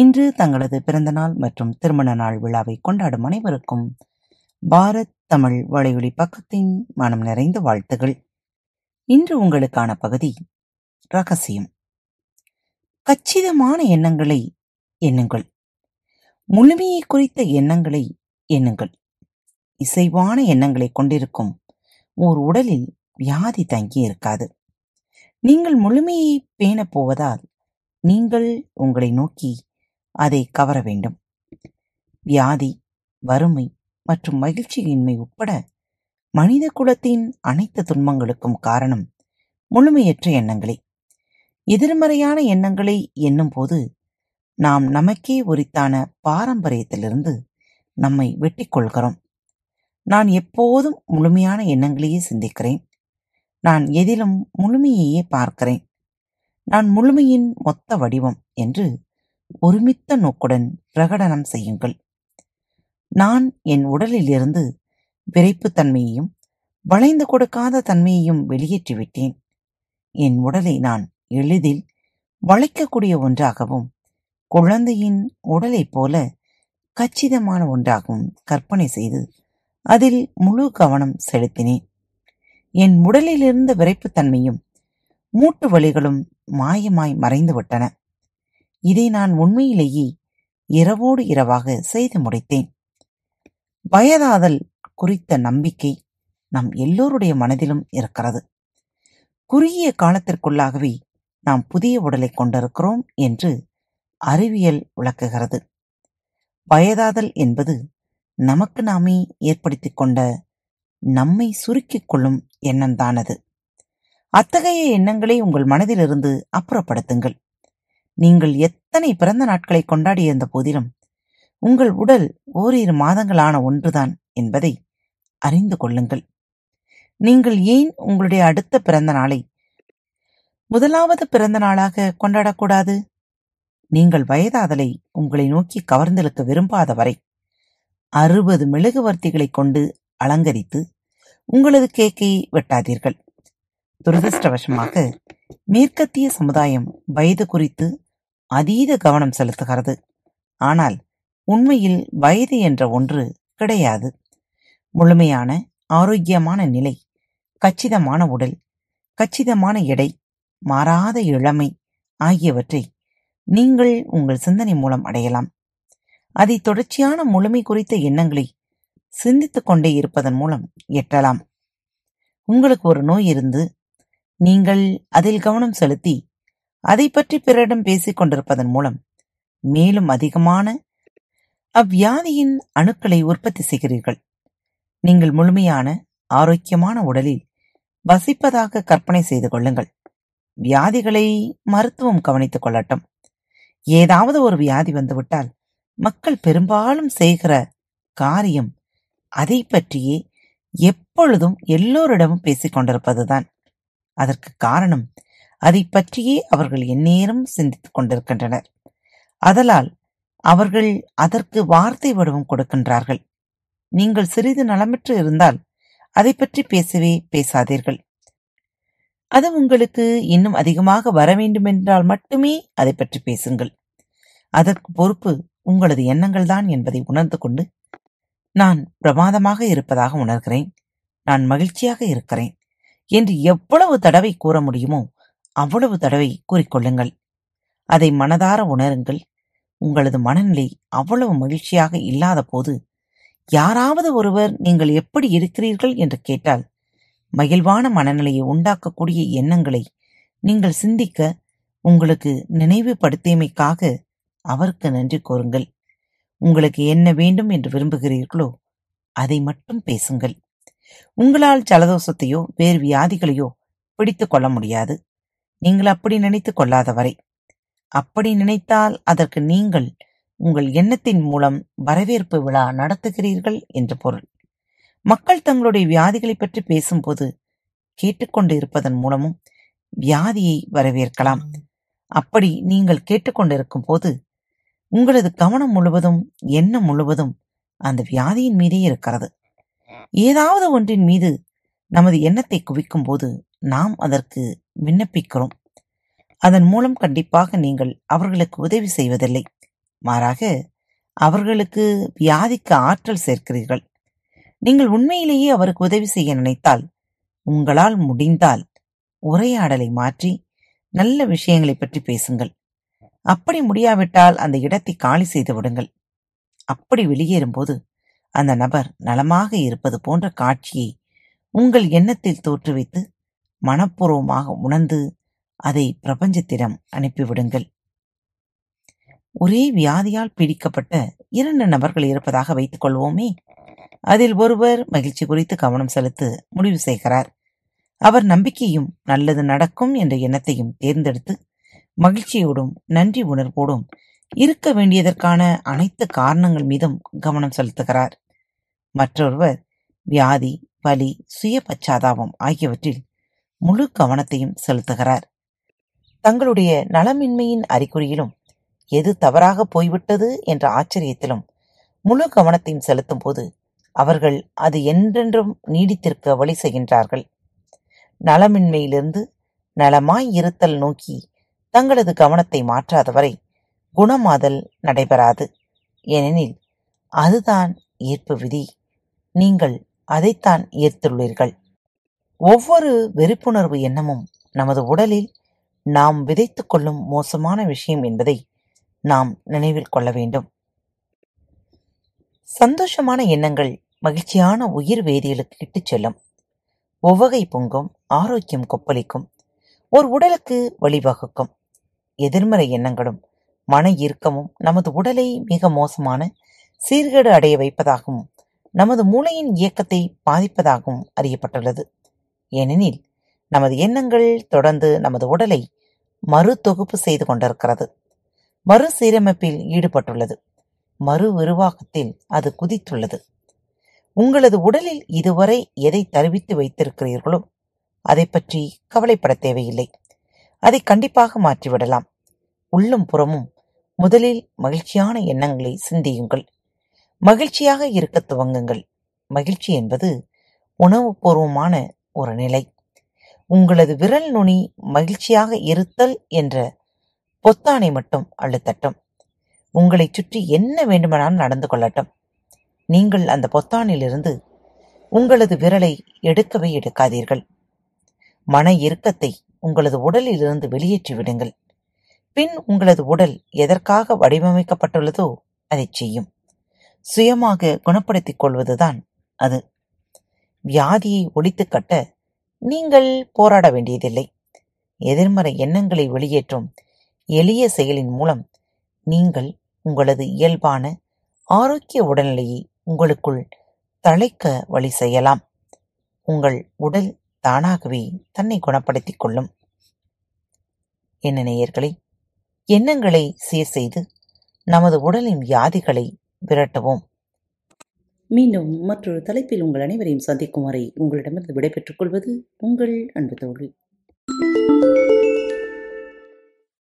இன்று தங்களது பிறந்தநாள் மற்றும் திருமண நாள் விழாவை கொண்டாடும் அனைவருக்கும் பாரத் தமிழ் வலையொலி பக்கத்தின் மனம் நிறைந்த வாழ்த்துகள். இன்று உங்களுக்கான பகுதி ரகசியம். கச்சிதமான எண்ணங்களை எண்ணுங்கள், முழுமையை குறித்த எண்ணங்களை எண்ணுங்கள். இசைவான எண்ணங்களை கொண்டிருக்கும் ஓர் உடலில் வியாதி தங்கி இருக்காது. நீங்கள் முழுமையை பேணப் போவதால் நீங்கள் உங்களை நோக்கி அதை கவர வேண்டும். வியாதி, வறுமை மற்றும் மகிழ்ச்சியின்மை உட்பட மனித குலத்தின் அனைத்து துன்பங்களுக்கும் காரணம் முழுமையற்ற எண்ணங்களே. எதிர்மறையான எண்ணங்களை எண்ணும் போது நாம் நமக்கே உரித்தான பாரம்பரியத்திலிருந்து நம்மை வெட்டிக் கொள்கிறோம். நான் எப்போதும் முழுமையான எண்ணங்களையே சிந்திக்கிறேன். நான் எதிலும் முழுமையையே பார்க்கிறேன். நான் முழுமையின் மொத்த வடிவம் என்று ஒருமித்த நோக்குடன் பிரகடனம் செய்யுங்கள். நான் என் உடலிலிருந்து விரைப்புத்தன்மையையும் வளைந்து கொடுக்காத தன்மையையும் வெளியேற்றிவிட்டேன். என் உடலை நான் எளிதில் வளைக்கக்கூடிய ஒன்றாகவும் குழந்தையின் உடலைப் போல கச்சிதமான ஒன்றாகவும் கற்பனை செய்து அதில் முழு கவனம் செலுத்தினேன். என் உடலிலிருந்த விரைப்புத்தன்மையும் மூட்டு வலிகளும் மாயமாய் மறைந்துவிட்டன. இதை நான் உண்மையிலேயே இரவோடு இரவாக செய்து முடித்தேன். வயதாதல் குறித்த நம்பிக்கை நம் எல்லோருடைய மனதிலும் இருக்கிறது. குறுகிய காலத்திற்குள்ளாகவே நாம் புதிய உடலை கொண்டிருக்கிறோம் என்று அறிவியல் விளக்குகிறது. வயதாதல் என்பது நமக்கு நாமே ஏற்படுத்திக் கொண்ட நம்மை சுருக்கிக் கொள்ளும் எண்ணம்தானது. அத்தகைய எண்ணங்களை உங்கள் மனதிலிருந்து அப்புறப்படுத்துங்கள். நீங்கள் எத்தனை பிறந்த நாட்களை கொண்டாடியிருந்த போதிலும் உங்கள் உடல் ஓரிரு மாதங்களான ஒன்றுதான் என்பதை அறிந்து கொள்ளுங்கள். நீங்கள் ஏன் உங்களுடைய அடுத்த பிறந்த நாளை முதலாவது பிறந்த நாளாக கொண்டாடக்கூடாது? நீங்கள் வயதாதலை உங்களை நோக்கி கவர்ந்திழுக்க விரும்பாத வரை 60 மெழுகுவர்த்திகளை கொண்டு அலங்கரித்து உங்களது கேக்கை வெட்டாதீர்கள். துரதிருஷ்டவசமாக மேற்கத்திய சமுதாயம் வயது குறித்து அதீத கவனம் செலுத்துகிறது. ஆனால் உண்மையில் வயது என்ற ஒன்று கிடையாது. முழுமையான ஆரோக்கியமான நிலை, கச்சிதமான உடல், கச்சிதமான எடை, மாறாத இளமை ஆகியவற்றை நீங்கள் உங்கள் சிந்தனை மூலம் அடையலாம். அதை தொடர்ச்சியான முழுமை குறித்த எண்ணங்களை சிந்தித்துக் கொண்டே இருப்பதன் மூலம் எட்டலாம். உங்களுக்கு ஒரு நோய் இருந்து நீங்கள் அதில் கவனம் செலுத்தி அதை பற்றி பிறரிடம் பேசிக் கொண்டிருப்பதன் மூலம் மேலும் அதிகமான அவ்வியாதியின் அணுக்களை உற்பத்தி செய்கிறீர்கள். நீங்கள் முழுமையான ஆரோக்கியமான உடலில் வசிப்பதாக கற்பனை செய்து கொள்ளுங்கள். வியாதிகளை மருத்துவம் கவனித்துக் கொள்ளட்டும். ஏதாவது ஒரு வியாதி வந்துவிட்டால் மக்கள் பெரும்பாலும் செய்கிற காரியம் அதை பற்றியே எப்பொழுதும் எல்லோரிடமும் பேசிக் கொண்டிருப்பதுதான். அதற்கு காரணம் அதை பற்றியே அவர்கள் எந்நேரம் சிந்தித்துக் கொண்டிருக்கின்றனர். அதனால் அவர்கள் அதற்கு வார்த்தை வடிவம் கொடுக்கின்றார்கள். நீங்கள் சிறிது நலமற்று இருந்தால் அதை பற்றி பேசவே பேசாதீர்கள். அது உங்களுக்கு இன்னும் அதிகமாக வர வேண்டுமென்றால் மட்டுமே அதை பற்றி பேசுங்கள். அதற்கு பொறுப்பு உங்களது எண்ணங்கள் தான் என்பதை உணர்ந்து கொண்டு நான் பிரமாதமாக இருப்பதாக உணர்கிறேன், நான் மகிழ்ச்சியாக இருக்கிறேன் என்று எவ்வளவு தடவை கூற முடியுமோ அவ்வளவு தடவை கூறிக்கொள்ளுங்கள். அதை மனதார உணருங்கள். உங்களது மனநிலை அவ்வளவு மகிழ்ச்சியாக இல்லாத போது யாராவது ஒருவர் நீங்கள் எப்படி இருக்கிறீர்கள் என்று கேட்டால் மகிழ்வான மனநிலையை உண்டாக்கக்கூடிய எண்ணங்களை நீங்கள் சிந்திக்க உங்களுக்கு நினைவுபடுத்தியமைக்காக அவருக்கு நன்றி கூறுங்கள். உங்களுக்கு என்ன வேண்டும் என்று விரும்புகிறீர்களோ அதை மட்டும் பேசுங்கள். உங்களால் ஜலதோஷத்தையோ வேறு வியாதிகளையோ பிடித்து கொள்ள முடியாது. நீங்கள் அப்படி நினைத்து கொள்ளாத வரை அப்படி நினைத்தால் அதற்கு நீங்கள் உங்கள் எண்ணத்தின் மூலம் வரவேற்பு விழா நடத்துகிறீர்கள் என்று பொருள். மக்கள் தங்களுடைய வியாதிகளை பற்றி பேசும்போது கேட்டுக்கொண்டு இருப்பதன் மூலமும் வியாதியை வரவேற்கலாம். அப்படி நீங்கள் கேட்டுக்கொண்டிருக்கும் போது உங்களது கவனம் முழுவதும், எண்ணம் முழுவதும் அந்த வியாதியின் மீதே இருக்கிறது. ஏதாவது ஒன்றின் மீது நமது எண்ணத்தை குவிக்கும் போது நாம் அதற்கு விண்ணப்பிக்கிறோம். அதன் மூலம் கண்டிப்பாக நீங்கள் அவர்களுக்கு உதவி செய்வதில்லை, மாறாக அவர்களுக்கு வியாதிக்கு ஆற்றல் சேர்க்கிறீர்கள். நீங்கள் உண்மையிலேயே அவருக்கு உதவி செய்ய நினைத்தால் உங்களால் முடிந்தால் உரையாடலை மாற்றி நல்ல விஷயங்களை பற்றி பேசுங்கள். அப்படி முடியாவிட்டால் அந்த இடத்தை காலி செய்து விடுங்கள். அப்படி வெளியேறும்போது அந்த நபர் நலமாக இருப்பது போன்ற காட்சியை உங்கள் எண்ணத்தில் தோற்றுவித்து மனப்பூர்வமாக உணர்ந்து அதை பிரபஞ்சத்திடம் அனுப்பிவிடுங்கள். ஒரே வியாதியால் பீடிக்கப்பட்ட இரண்டு நபர்கள் இருப்பதாக வைத்துக் கொள்வோமே. அதில் ஒருவர் மகிழ்ச்சி குறித்து கவனம் செலுத்த முடிவு செய்கிறார். அவர் நம்பிக்கையும் நல்லது நடக்கும் என்ற எண்ணத்தையும் தேர்ந்தெடுத்து மகிழ்ச்சியோடும் நன்றி உணர்வோடும் இருக்க வேண்டியதற்கான அனைத்து காரணங்கள் மீதும் கவனம் செலுத்துகிறார். மற்றொருவர் வியாதி, வலி, சுய பச்சாதாபம் ஆகியவற்றில் முழு கவனத்தையும் செலுத்துகிறார். தங்களுடைய நலமின்மையின் அறிகுறியிலும் எது தவறாக போய்விட்டது என்ற ஆச்சரியத்திலும் முழு கவனத்தையும் செலுத்தும் போது அவர்கள் அது என்றென்றும் நீடித்திருக்க வழி செய்கின்றார்கள். நலமின்மையிலிருந்து நலமாய் இருத்தல் நோக்கி தங்களது கவனத்தை மாற்றாதவரை குணமாதல் நடைபெறாது. ஏனெனில் அதுதான் ஈர்ப்பு விதி. நீங்கள் அதைத்தான் ஈர்த்துள்ளீர்கள். ஒவ்வொரு வெறுப்புணர்வு எண்ணமும் நமது உடலில் நாம் விதைத்து கொள்ளும் மோசமான விஷயம் என்பதை நாம் நினைவில் கொள்ள வேண்டும். சந்தோஷமான எண்ணங்கள் மகிழ்ச்சியான உயிர் வேதியிலுக்கு இட்டுச் செல்லும். ஒவ்வகை பொங்கும், ஆரோக்கியம் கொப்பளிக்கும், ஒரு உடலுக்கு வழிவகுக்கும். எதிர்மறை எண்ணங்களும் மன ஈர்க்கமும் நமது உடலை மிக மோசமான சீர்கேடு அடைய வைப்பதாகவும் நமது மூளையின் இயக்கத்தை பாதிப்பதாகவும் அறியப்பட்டுள்ளது. ஏனெனில் நமது எண்ணங்கள் தொடர்ந்து நமது உடலை மறு தொகுப்பு செய்து கொண்டிருக்கிறது, மறு சீரமைப்பில் ஈடுபட்டுள்ளது, மறு விரிவாக்கத்தில் அது குதித்துள்ளது. உங்களது உடலில் இதுவரை எதை தருவித்து வைத்திருக்கிறீர்களோ அதை பற்றி கவலைப்பட தேவையில்லை. அதை கண்டிப்பாக மாற்றிவிடலாம். உள்ளும் புறமும் முதலில் மகிழ்ச்சியான எண்ணங்களை சிந்தியுங்கள். மகிழ்ச்சியாக இருக்க துவங்குங்கள். மகிழ்ச்சி என்பது உணவுபூர்வமான ஒரு நிலை. உங்களது விரல் நுனி மகிழ்ச்சியாக இருத்தல் என்ற பொத்தானை மட்டும் அழுத்தட்டும். உங்களை சுற்றி என்ன வேண்டுமானாலும் நடந்து கொள்ளட்டும். நீங்கள் அந்த பொத்தானிலிருந்து உங்களது விரலை எடுக்கவே எடுக்காதீர்கள். மன இறுக்கத்தை உங்களது உடலிலிருந்து வெளியேற்றி விடுங்கள். பின் உங்களது உடல் எதற்காக வடிவமைக்கப்பட்டுள்ளதோ அதை செய்யும். சுயமாக குணப்படுத்திக் கொள்வதுதான் அது. வியாதியை ஒழித்து கட்ட நீங்கள் போராட வேண்டியதில்லை. எதிர்மறை எண்ணங்களை வெளியேற்றும் எளிய செயலின் மூலம் நீங்கள் உங்களது இயல்பான ஆரோக்கிய உடல்நிலையை உங்களுக்குள் தழைக்க வழி செய்யலாம். உங்கள் உடல் தானாகவே தன்னை குணப்படுத்திக் கொள்ளும். என்ன நேயர்களே, எண்ணங்களை சீர் செய்து நமது உடலின் வியாதிகளை விரட்டுவோம். மீண்டும் மற்றொரு தலைப்பில் உங்கள் அனைவரையும் சந்திக்கும் வரை உங்களிடமிருந்து விடைபெற்றுக் கொள்வது உங்கள் அன்பு தோழி.